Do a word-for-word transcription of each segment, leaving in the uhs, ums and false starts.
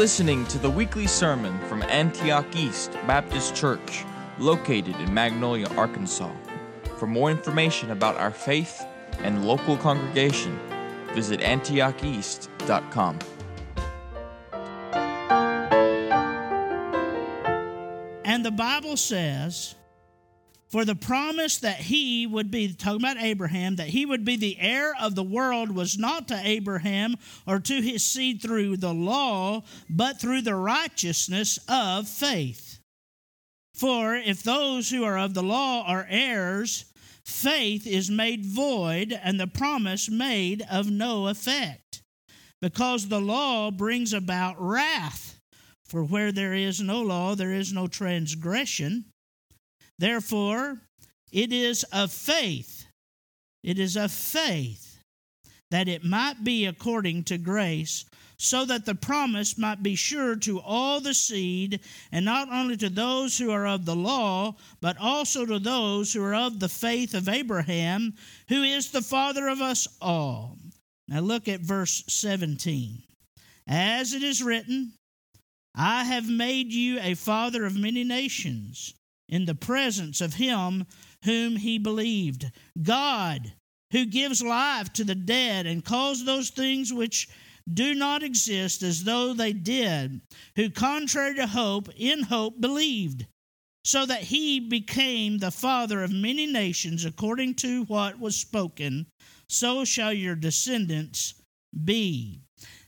listening to the weekly sermon from Antioch East Baptist Church, located in Magnolia, Arkansas. For more information about our faith and local congregation, visit antioch east dot com. And the Bible says, for the promise that he would be, talking about Abraham, that he would be the heir of the world was not to Abraham or to his seed through the law, but through the righteousness of faith. For if those who are of the law are heirs, faith is made void and the promise made of no effect, because the law brings about wrath. For where there is no law, there is no transgression. Therefore, it is of faith, it is of faith, that it might be according to grace, so that the promise might be sure to all the seed, and not only to those who are of the law, but also to those who are of the faith of Abraham, who is the father of us all. Now look at verse seventeen. As it is written, I have made you a father of many nations, in the presence of him whom he believed, God, who gives life to the dead and calls those things which do not exist as though they did, who contrary to hope, in hope believed, so that he became the father of many nations according to what was spoken, so shall your descendants be.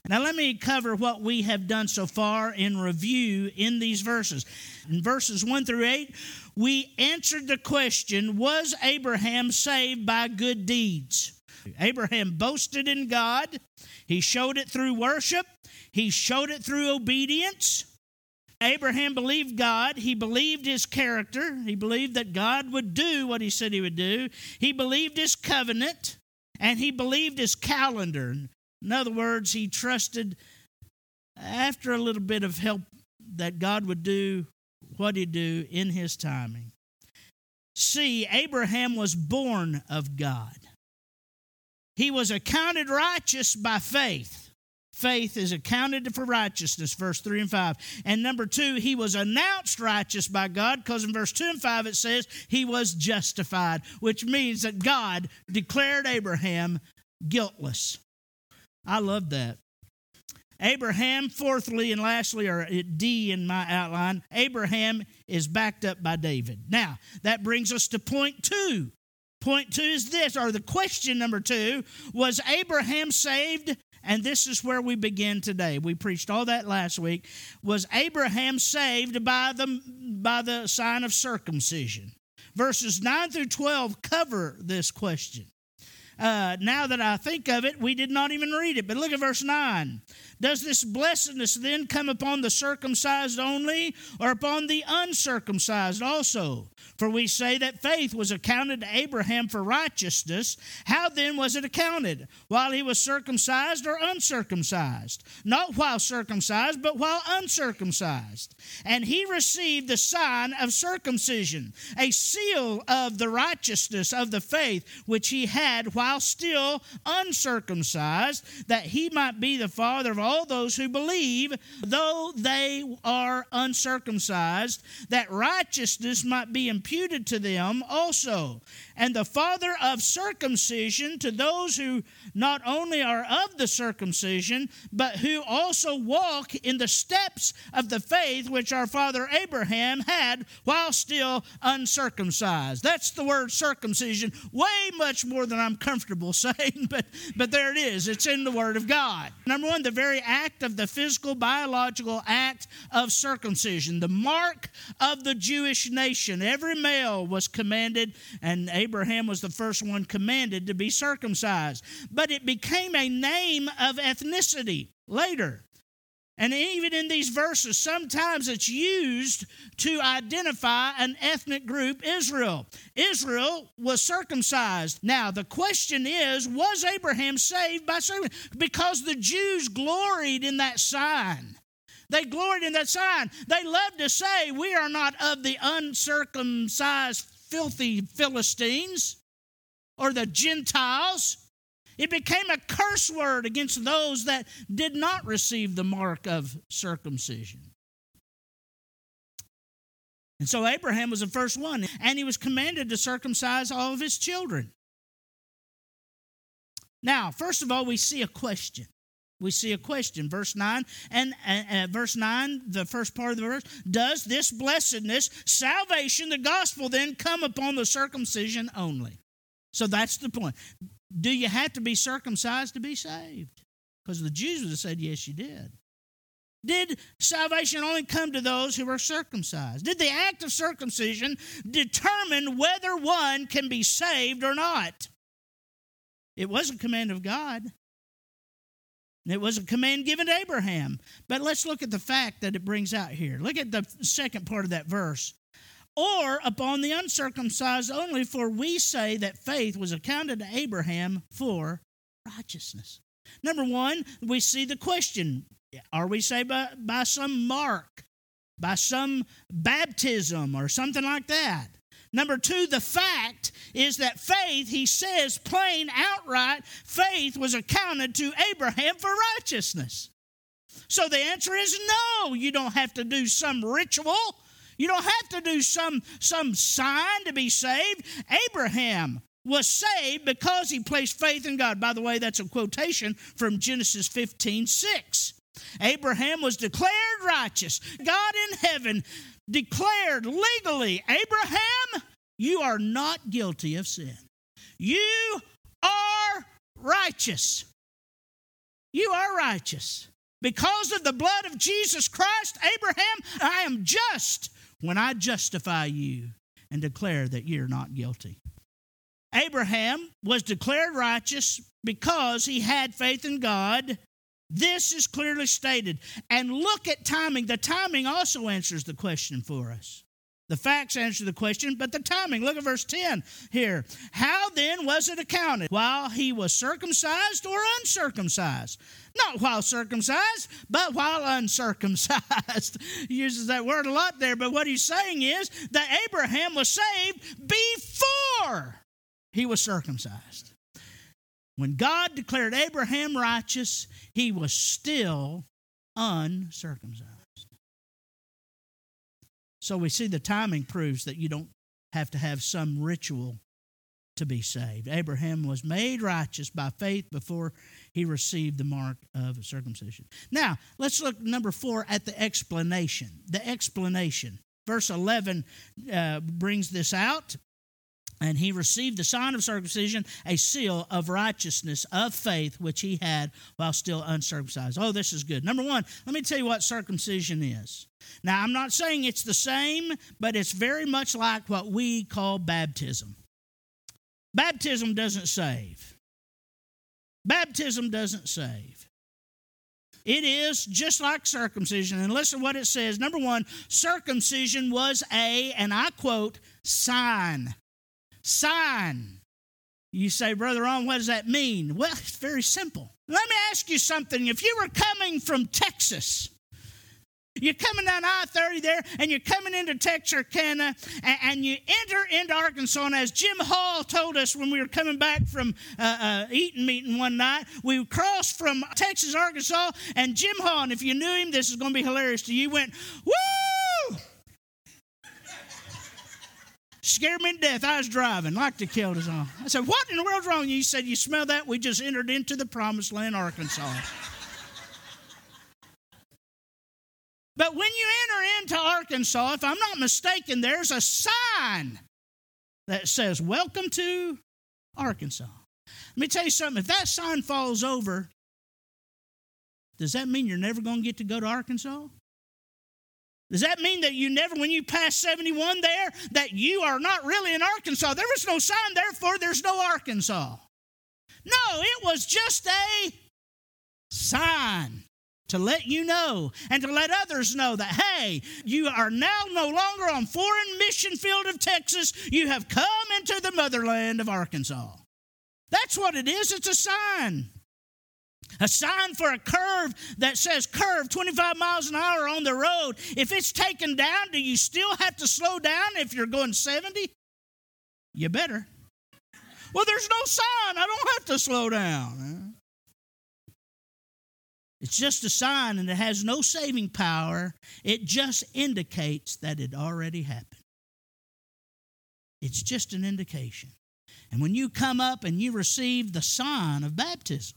Now let me cover what we have done so far in review in these verses. In verses one through eight, we answered the question, was Abraham saved by good deeds? Abraham boasted in God. He showed it through worship. He showed it through obedience. Abraham believed God. He believed his character. He believed that God would do what he said he would do. He believed his covenant, and he believed his calendar. In other words, he trusted, after a little bit of help, that God would do what he'd do in his timing. See, Abraham was born of God. He was accounted righteous by faith. Faith is accounted for righteousness, verse three and five. And number two, he was announced righteous by God, because in verse two and five it says he was justified, which means that God declared Abraham guiltless. I love that. Abraham, fourthly and lastly, or D in my outline, Abraham is backed up by David. Now, that brings us to point two. Point two is this, or the question number two, was Abraham saved? And this is where we begin today. We preached all that last week. Was Abraham saved by the, by the sign of circumcision? Verses nine through twelve cover this question. Uh, now that I think of it, we did not even read it. But look at verse nine. Does this blessedness then come upon the circumcised only, or upon the uncircumcised also? For we say that faith was accounted to Abraham for righteousness. How then was it accounted? While he was circumcised or uncircumcised? Not while circumcised, but while uncircumcised. And he received the sign of circumcision, a seal of the righteousness of the faith which he had while still uncircumcised, that he might be the father of all those who believe, though they are uncircumcised, that righteousness might be imputed to them also, and the father of circumcision to those who not only are of the circumcision, but who also walk in the steps of the faith which our father Abraham had while still uncircumcised. That's the word circumcision, way much more than I'm comfortable saying, but, but there it is. It's in the Word of God. Number one, the very act of the physical, biological act of circumcision, the mark of the Jewish nation. Every male was commanded, and Abraham was the first one commanded to be circumcised. But it became a name of ethnicity later. And even in these verses, sometimes it's used to identify an ethnic group, Israel. Israel was circumcised. Now, the question is, was Abraham saved by circumcision? Because the Jews gloried in that sign. They gloried in that sign. They loved to say, we are not of the uncircumcised, filthy Philistines or the Gentiles. It became a curse word against those that did not receive the mark of circumcision. And so Abraham was the first one, and he was commanded to circumcise all of his children. Now, first of all, we see a question. We see a question, verse nine, and uh, verse nine, the first part of the verse, does this blessedness, salvation, the gospel, then come upon the circumcision only? So that's the point. Do you have to be circumcised to be saved? Because the Jews would have said, yes, you did. Did salvation only come to those who were circumcised? Did the act of circumcision determine whether one can be saved or not? It was a command of God. It was a command given to Abraham. But let's look at the fact that it brings out here. Look at the second part of that verse. Or upon the uncircumcised only, for we say that faith was accounted to Abraham for righteousness. Number one, we see the question, are we saved by, by some mark, by some baptism or something like that? Number two, the fact is that faith, he says plain outright, faith was accounted to Abraham for righteousness. So the answer is no, you don't have to do some ritual. You don't have to do some, some sign to be saved. Abraham was saved because he placed faith in God. By the way, that's a quotation from Genesis fifteen six. Abraham was declared righteous. God in heaven declared legally, Abraham, you are not guilty of sin. You are righteous. You are righteous. Because of the blood of Jesus Christ, Abraham, I am just when I justify you and declare that you're not guilty. Abraham was declared righteous because he had faith in God. This is clearly stated. And look at timing. The timing also answers the question for us. The facts answer the question, but the timing. Look at verse ten here. How then was it accounted? While he was circumcised or uncircumcised? Not while circumcised, but while uncircumcised. He uses that word a lot there, but what he's saying is that Abraham was saved before he was circumcised. When God declared Abraham righteous, he was still uncircumcised. So we see the timing proves that you don't have to have some ritual to be saved. Abraham was made righteous by faith before he received the mark of circumcision. Now, let's look, number four, at the explanation. The explanation. Verse eleven uh, brings this out. And he received the sign of circumcision, a seal of righteousness, of faith, which he had while still uncircumcised. Oh, this is good. Number one, let me tell you what circumcision is. Now, I'm not saying it's the same, but it's very much like what we call baptism. Baptism doesn't save. Baptism doesn't save. It is just like circumcision. And listen to what it says. Number one, circumcision was a, and I quote, sign. Sign. You say, Brother Ron, what does that mean? Well, it's very simple. Let me ask you something. If you were coming from Texas, you're coming down I thirty there, and you're coming into Texarkana, and, and you enter into Arkansas, and as Jim Hall told us when we were coming back from uh, uh, eating meeting one night, we crossed from Texas, Arkansas, and Jim Hall, and if you knew him, this is going to be hilarious to you, went, woo! Scared me to death. I was driving, like to kill us all. I said, what in the world's wrong? You said, you smell that? We just entered into the promised land, Arkansas. But when you enter into Arkansas, if I'm not mistaken, there's a sign that says, welcome to Arkansas. Let me tell you something. If that sign falls over, does that mean you're never going to get to go to Arkansas? Does that mean that you never, when you pass seventy-one there, that you are not really in Arkansas? There was no sign, therefore there's no Arkansas. No, it was just a sign to let you know and to let others know that, hey, you are now no longer on foreign mission field of Texas. You have come into the motherland of Arkansas. That's what it is. It's a sign. A sign for a curve that says curve twenty-five miles an hour on the road. If it's taken down, do you still have to slow down if you're going seventy? You better. Well, there's no sign. I don't have to slow down. It's just a sign, and it has no saving power. It just indicates that it already happened. It's just an indication. And when you come up and you receive the sign of baptism,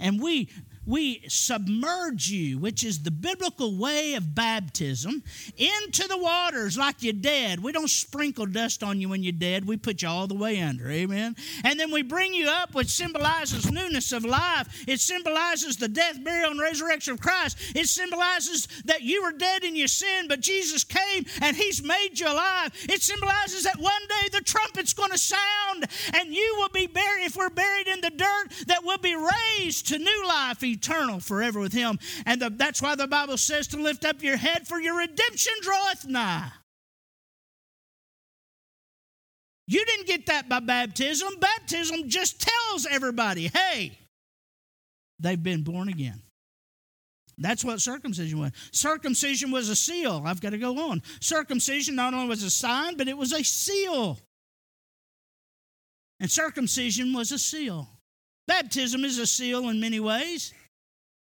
and we we submerge you, which is the biblical way of baptism, into the waters like you're dead. We don't sprinkle dust on you when you're dead. We put you all the way under, amen? And then we bring you up, which symbolizes newness of life. It symbolizes the death, burial, and resurrection of Christ. It symbolizes that you were dead in your sin, but Jesus came and he's made you alive. It symbolizes that one day the trumpet's going to sound and you will be buried. If we're buried in the dirt, that we'll be raised to new life eternal forever with him. And the, that's why the Bible says to lift up your head, for your redemption draweth nigh. You didn't get that by baptism. Baptism just tells everybody, hey, they've been born again. That's what circumcision was. Circumcision was a seal. I've got to go on. Circumcision not only was a sign, but it was a seal. And circumcision was a seal. Baptism is a seal in many ways.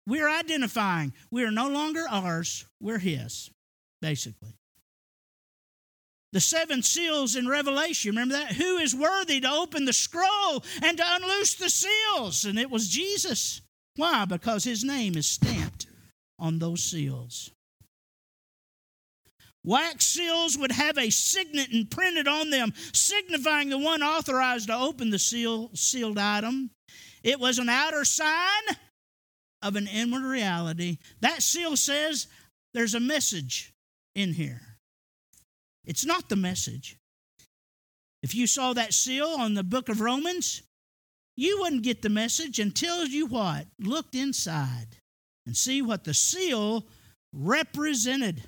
We're identifying. We are no longer ours. We're his, basically. The seven seals in Revelation, remember that? Who is worthy to open the scroll and to unloose the seals? And it was Jesus. Why? Because his name is stamped on those seals. Wax seals would have a signet imprinted on them, signifying the one authorized to open the seal, sealed item. It was an outer sign of an inward reality. That seal says there's a message in here. It's not the message. If you saw that seal on the book of Romans, you wouldn't get the message until you what? Looked inside and see what the seal represented.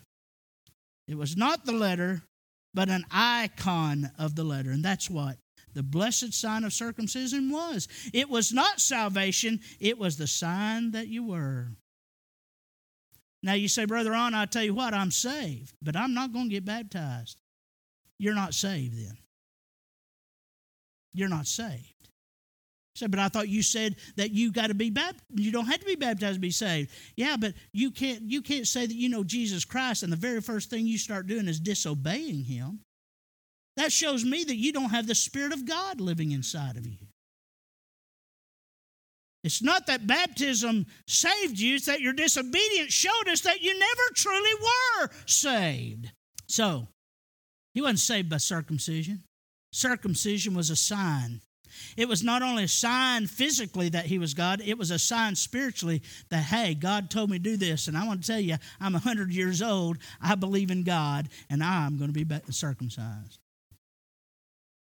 It was not the letter, but an icon of the letter, and that's what the blessed sign of circumcision was. It was not salvation. It was the sign that you were. Now you say, Brother Ron, I tell you what, I'm saved, but I'm not going to get baptized. You're not saved then. You're not saved. You say, but I thought you said that you got to be baptized. You don't have to be baptized to be saved. Yeah, but you can't, you can't say that you know Jesus Christ and the very first thing you start doing is disobeying him. That shows me that you don't have the Spirit of God living inside of you. It's not that baptism saved you, it's that your disobedience showed us that you never truly were saved. So, he wasn't saved by circumcision. Circumcision was a sign. It was not only a sign physically that he was God, it was a sign spiritually that, hey, God told me to do this, and I want to tell you, I'm one hundred years old, I believe in God, and I'm going to be circumcised.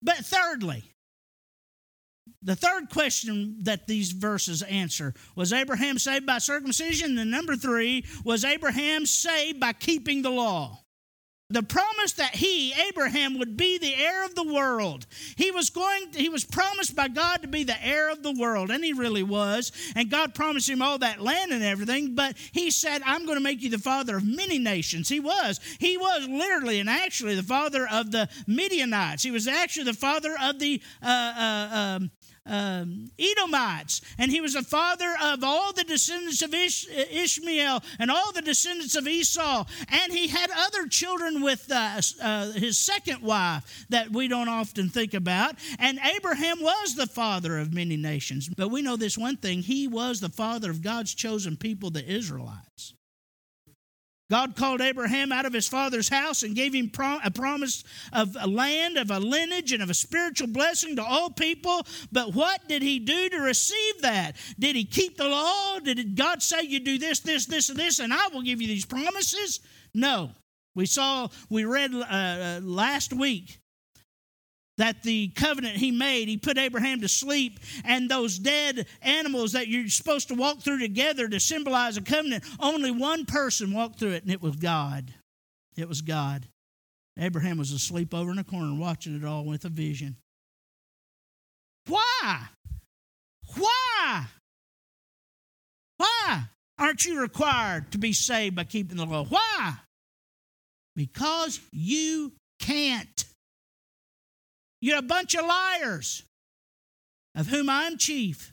But thirdly, the third question that these verses answer, was Abraham saved by circumcision? And number three, was Abraham saved by keeping the law? The promise that he, Abraham, would be the heir of the world. He was going. He was promised by God to be the heir of the world, and he really was. And God promised him all that land and everything, but he said, I'm going to make you the father of many nations. He was. He was literally and actually the father of the Midianites. He was actually the father of the uh, uh, um, Um, Edomites, and he was the father of all the descendants of Ish- Ishmael and all the descendants of Esau, and he had other children with uh, uh, his second wife that we don't often think about, and Abraham was the father of many nations, but we know this one thing, he was the father of God's chosen people, the Israelites. God called Abraham out of his father's house and gave him prom- a promise of a land, of a lineage, and of a spiritual blessing to all people. But what did he do to receive that? Did he keep the law? Did God say, you do this, this, this, and this, and I will give you these promises? No. We saw, we read uh, last week that the covenant he made, he put Abraham to sleep, and those dead animals that you're supposed to walk through together to symbolize a covenant, only one person walked through it, and it was God. It was God. Abraham was asleep over in a corner watching it all with a vision. Why? Why? Why aren't you required to be saved by keeping the law? Why? Because you can't. You're a bunch of liars. of whom I am chief.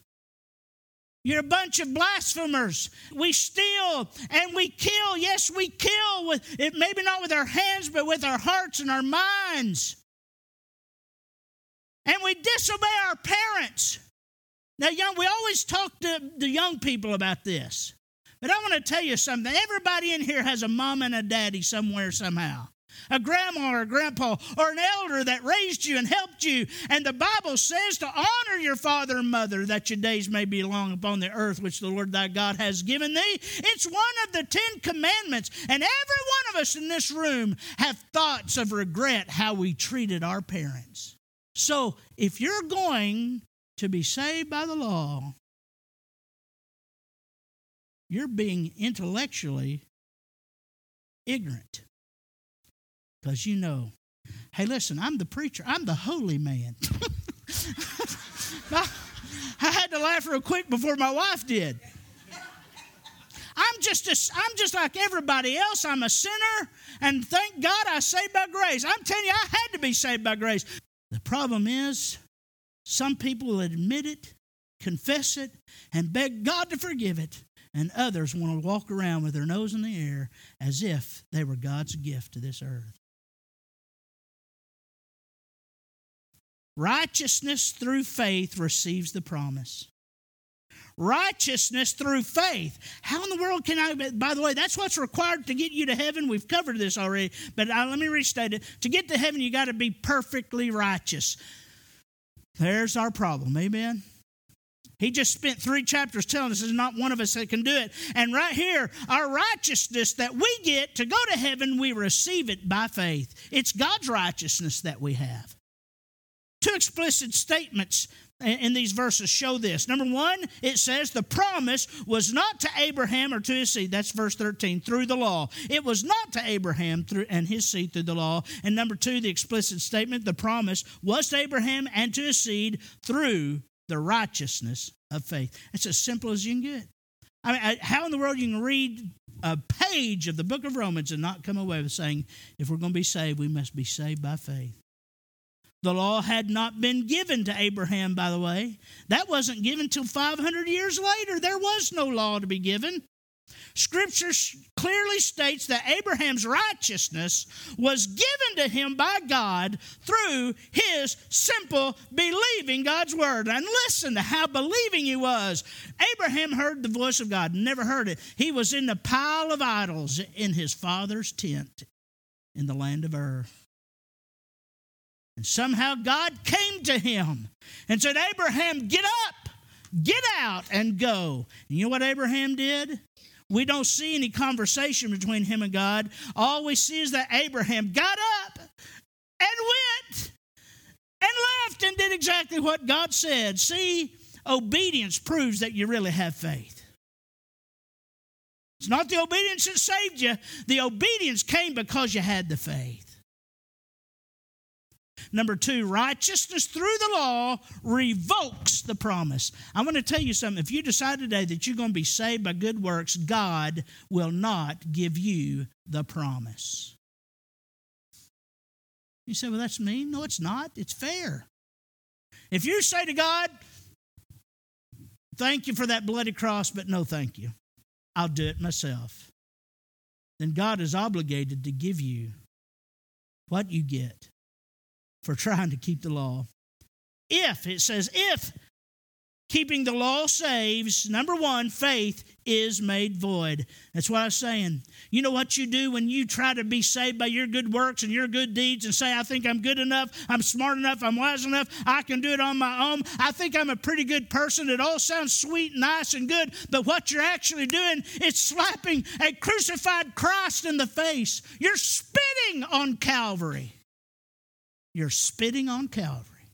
You're a bunch of blasphemers. We steal and we kill. Yes, we kill, with it, maybe not with our hands, but with our hearts and our minds. And we disobey our parents. Now, young, we always talk to the young people about this. But I want to tell you something. Everybody in here has a mom and a daddy somewhere, somehow. A grandma or a grandpa or an elder that raised you and helped you. And the Bible says to honor your father and mother, that your days may be long upon the earth, which the Lord thy God has given thee. It's one of the Ten Commandments. And every one of us in this room have thoughts of regret how we treated our parents. So if you're going to be saved by the law, you're being intellectually ignorant. Because you know, hey, listen, I'm the preacher. I'm the holy man. I had to laugh real quick before my wife did. I'm just a, I'm just like everybody else. I'm a sinner, and thank God I was saved by grace. I'm telling you, I had to be saved by grace. The problem is, some people admit it, confess it, and beg God to forgive it. And others want to walk around with their nose in the air as if they were God's gift to this earth. Righteousness through faith receives the promise. Righteousness through faith. How in the world can I, by the way, that's what's required to get you to heaven. We've covered this already, but I, let me restate it. To get to heaven, you got to be perfectly righteous. There's our problem, amen? He just spent three chapters telling us there's not one of us that can do it. And right here, our righteousness that we get to go to heaven, we receive it by faith. It's God's righteousness that we have. Two explicit statements in these verses show this. Number one, it says the promise was not to Abraham or to his seed. That's verse thirteen, through the law. It was not to Abraham through and his seed through the law. And number two, the explicit statement, the promise was to Abraham and to his seed through the righteousness of faith. It's as simple as you can get. I mean, how in the world you can read a page of the book of Romans and not come away with saying, if we're going to be saved, we must be saved by faith. The law had not been given to Abraham, by the way. That wasn't given till five hundred years later. There was no law to be given. Scripture clearly states that Abraham's righteousness was given to him by God through his simple believing God's word. And listen to how believing he was. Abraham heard the voice of God, never heard it. He was in the pile of idols in his father's tent in the land of Ur. And somehow God came to him and said, Abraham, get up, get out, and go. And you know what Abraham did? We don't see any conversation between him and God. All we see is that Abraham got up and went and left and did exactly what God said. See, obedience proves that you really have faith. It's not the obedience that saved you. The obedience came because you had the faith. Number two, righteousness through the law revokes the promise. I want to tell you something. If you decide today that you're going to be saved by good works, God will not give you the promise. You say, well, that's mean. No, it's not. It's fair. If you say to God, thank you for that bloody cross, but no thank you, I'll do it myself, then God is obligated to give you what you get for trying to keep the law. If, it says, if keeping the law saves, number one, faith is made void. That's what I was saying. You know what you do when you try to be saved by your good works and your good deeds and say, I think I'm good enough, I'm smart enough, I'm wise enough, I can do it on my own, I think I'm a pretty good person. It all sounds sweet, nice, and good, but what you're actually doing is slapping a crucified Christ in the face. You're spitting on Calvary. You're spitting on Calvary.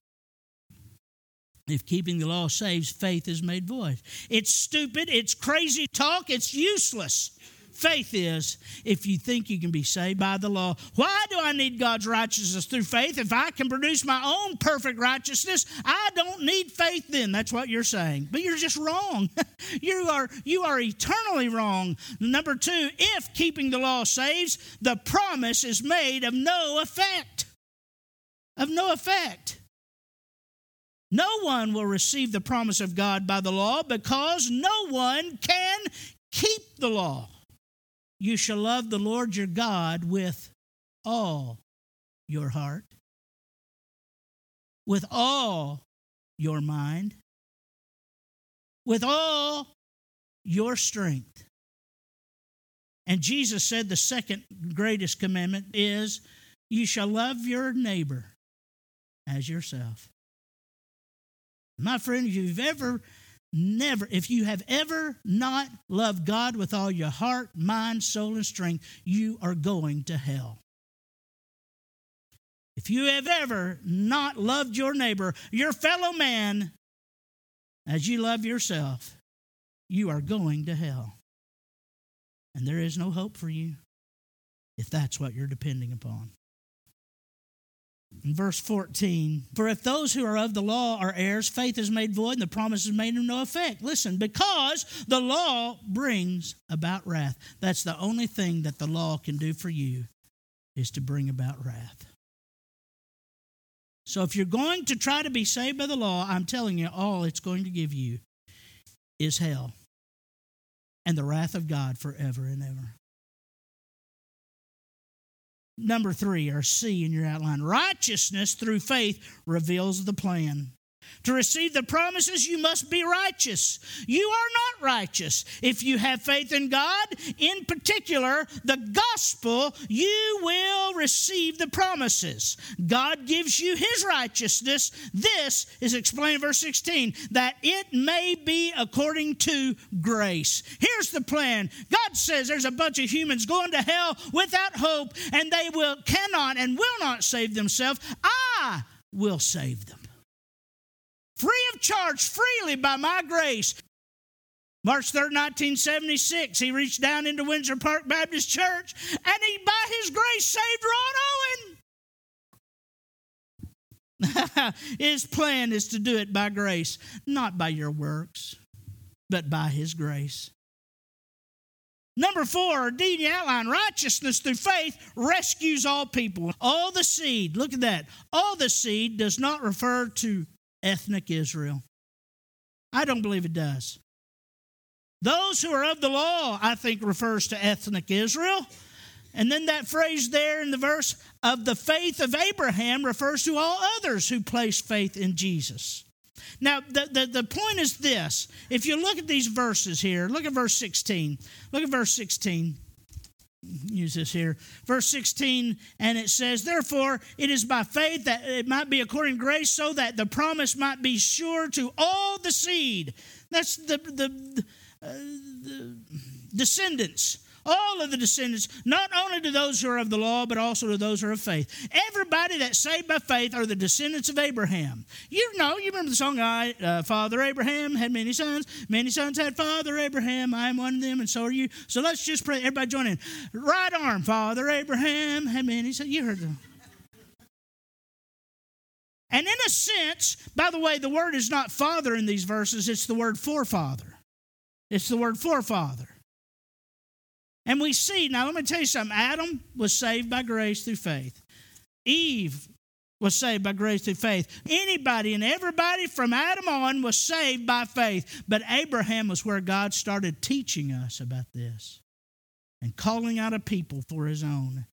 If keeping the law saves, faith is made void. It's stupid. It's crazy talk. It's useless. Faith is if you think you can be saved by the law. Why do I need God's righteousness through faith? If I can produce my own perfect righteousness, I don't need faith then. That's what you're saying. But you're just wrong. You are, you are eternally wrong. Number two, if keeping the law saves, the promise is made of no effect. Of no effect. No one will receive the promise of God by the law, because no one can keep the law. You shall love the Lord your God with all your heart, with all your mind, with all your strength. And Jesus said the second greatest commandment is, you shall love your neighbor as yourself. My friend, if you've ever, never, if you have ever not loved God with all your heart, mind, soul, and strength, you are going to hell. If you have ever not loved your neighbor, your fellow man, as you love yourself, you are going to hell. And there is no hope for you if that's what you're depending upon. In verse fourteen, for if those who are of the law are heirs, faith is made void and the promise is made of no effect. Listen, because the law brings about wrath. That's the only thing that the law can do for you, is to bring about wrath. So if you're going to try to be saved by the law, I'm telling you, all it's going to give you is hell and the wrath of God forever and ever. Number three, or C in your outline, righteousness through faith reveals the plan. To receive the promises, you must be righteous. You are not righteous if you have faith in God. In particular, the gospel, you will receive the promises. God gives you his righteousness. This is explained in verse sixteen, that it may be according to grace. Here's the plan. God says there's a bunch of humans going to hell without hope, and they will cannot and will not save themselves. I will save them. Free of charge, freely by my grace. March third, nineteen seventy-six, he reached down into Windsor Park Baptist Church, and he, by his grace, saved Ron Owen. His plan is to do it by grace, not by your works, but by his grace. Number four, D in the outline, righteousness through faith rescues all people. All the seed, look at that, all the seed does not refer to ethnic Israel. I don't believe it does. Those who are of the law, I think, refers to ethnic Israel. And then that phrase there in the verse, of the faith of Abraham, refers to all others who place faith in Jesus. Now, the, the, the point is this. If you look at these verses here, look at verse sixteen. Look at verse sixteen. Use this here. Verse sixteen, and it says, therefore, it is by faith that it might be according to grace, so that the promise might be sure to all the seed. That's the, the, uh, the descendants, all of the descendants, not only to those who are of the law, but also to those who are of faith. Everybody that's saved by faith are the descendants of Abraham. You know, you remember the song, I, uh, Father Abraham had many sons, many sons had Father Abraham, I am one of them, and so are you. So let's just pray. Everybody join in. Right arm, Father Abraham had many sons. You heard them. And in a sense, by the way, the word is not father in these verses, it's the word forefather. It's the word forefather. And we see, now let me tell you something, Adam was saved by grace through faith. Eve was saved by grace through faith. Anybody and everybody from Adam on was saved by faith. But Abraham was where God started teaching us about this and calling out a people for his own.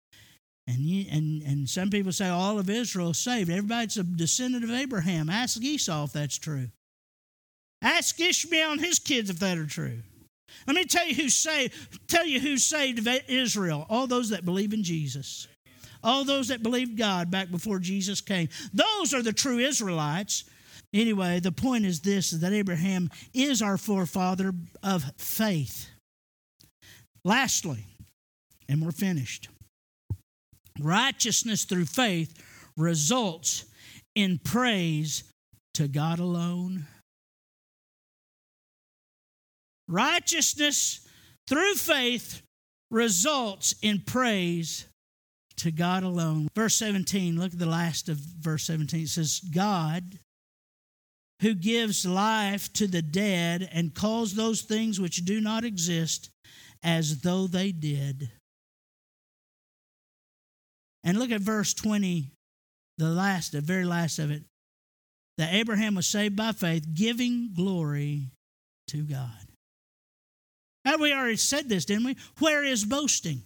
And, you, and, and some people say all of Israel is saved. Everybody's a descendant of Abraham. Ask Esau if that's true. Ask Ishmael and his kids if that are true. Let me tell you who saved, tell you who saved Israel, all those that believe in Jesus, all those that believed God back before Jesus came. Those are the true Israelites. Anyway, the point is this, that Abraham is our forefather of faith. Lastly, and we're finished, righteousness through faith results in praise to God alone. Righteousness through faith results in praise to God alone. Verse seventeen, look at the last of verse seventeen. It says, God, who gives life to the dead and calls those things which do not exist as though they did. And look at verse twenty, the last, the very last of it. that Abraham was saved by faith, giving glory to God. And we already said this, didn't we? Where is boasting?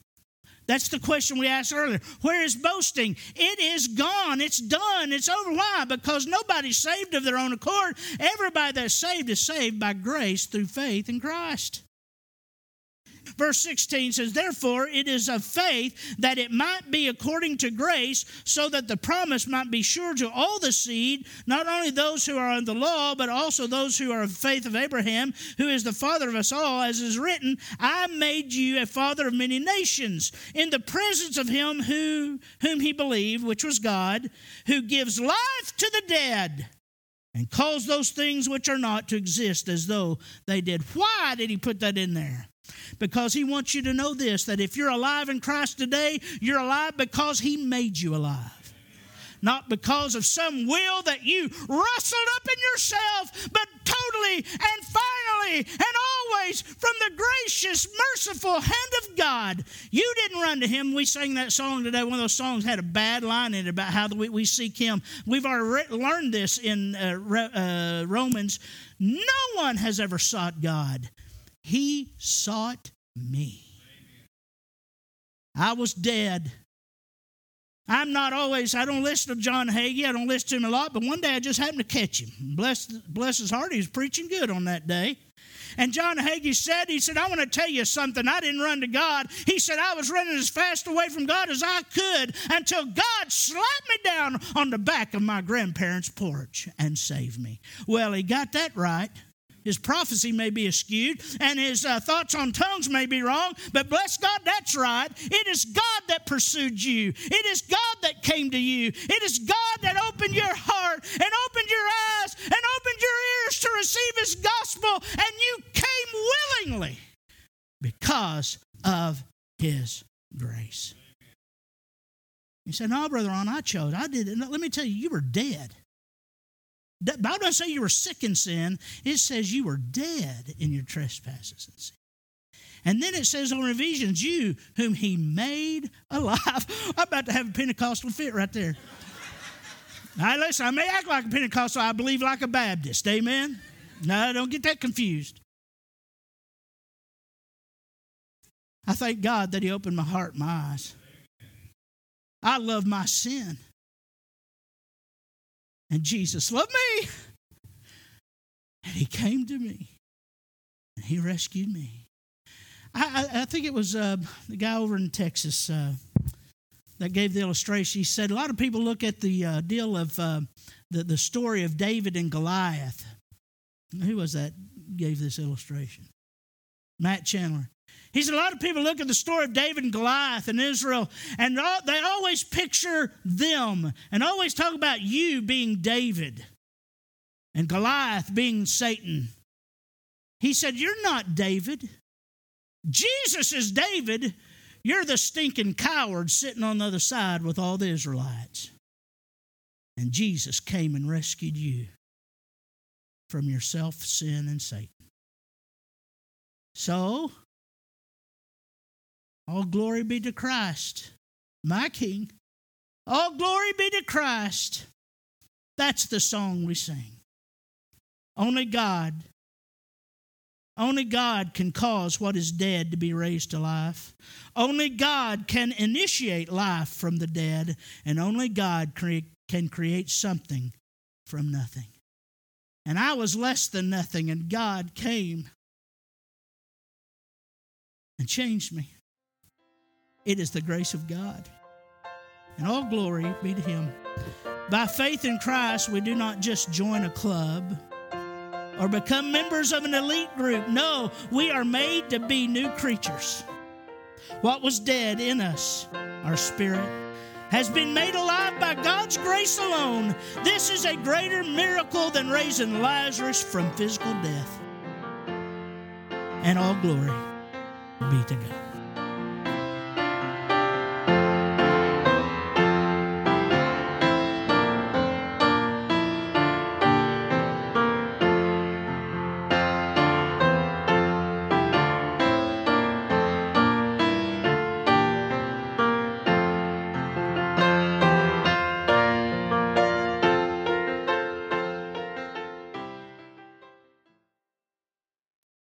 That's the question we asked earlier. Where is boasting? It is gone. It's done. It's over. Why? Because nobody's saved of their own accord. Everybody that's saved is saved by grace through faith in Christ. Verse sixteen says, therefore it is of faith that it might be according to grace, so that the promise might be sure to all the seed, not only those who are on the law, but also those who are of faith of Abraham, who is the father of us all, as is written, I made you a father of many nations, in the presence of him who whom he believed, which was God, who gives life to the dead, and calls those things which are not to exist as though they did. Why did he put that in there? Because he wants you to know this, that if you're alive in Christ today, you're alive because he made you alive. Not because of some will that you rustled up in yourself, but totally and finally and always from the gracious, merciful hand of God. You didn't run to him. We sang that song today. One of those songs had a bad line in it about how we seek him. We've already learned this in uh, uh, Romans. No one has ever sought God. He sought me. I was dead. I'm not always, I don't listen to John Hagee. I don't listen to him a lot, but one day I just happened to catch him. Bless, bless his heart, he was preaching good on that day. And John Hagee said, he said, I want to tell you something. I didn't run to God. He said, I was running as fast away from God as I could until God slapped me down on the back of my grandparents' porch and saved me. Well, he got that right. His prophecy may be askewed, and his uh, thoughts on tongues may be wrong, but bless God, that's right. It is God that pursued you. It is God that came to you. It is God that opened your heart and opened your eyes and opened your ears to receive his gospel, and you came willingly because of his grace. You say, no, Brother Ron, I chose. I did it. No, let me tell you, you were dead. The Bible doesn't say you were sick in sin. It says you were dead in your trespasses and sin. And then it says on Ephesians, you whom he made alive. I'm about to have a Pentecostal fit right there. Now, listen, I may act like a Pentecostal. I believe like a Baptist. Amen? No, don't get that confused. I thank God that he opened my heart and my eyes. I love my sin. And Jesus loved me, and he came to me, and he rescued me. I, I, I think it was uh, the guy over in Texas uh, that gave the illustration. He said a lot of people look at the uh, deal of uh, the, the story of David and Goliath. Who was that gave this illustration? Matt Chandler. He said a lot of people look at the story of David and Goliath in Israel, and they always picture them and always talk about you being David and Goliath being Satan. He said, you're not David. Jesus is David. You're the stinking coward sitting on the other side with all the Israelites. And Jesus came and rescued you from yourself, sin, and Satan. So, all glory be to Christ, my King. All glory be to Christ. That's the song we sing. Only God, only God can cause what is dead to be raised to life. Only God can initiate life from the dead, and only God cre- can create something from nothing. And I was less than nothing, and God came and changed me. It is the grace of God. And all glory be to him. By faith in Christ, we do not just join a club or become members of an elite group. No, we are made to be new creatures. What was dead in us, our spirit, has been made alive by God's grace alone. This is a greater miracle than raising Lazarus from physical death. And all glory be to God.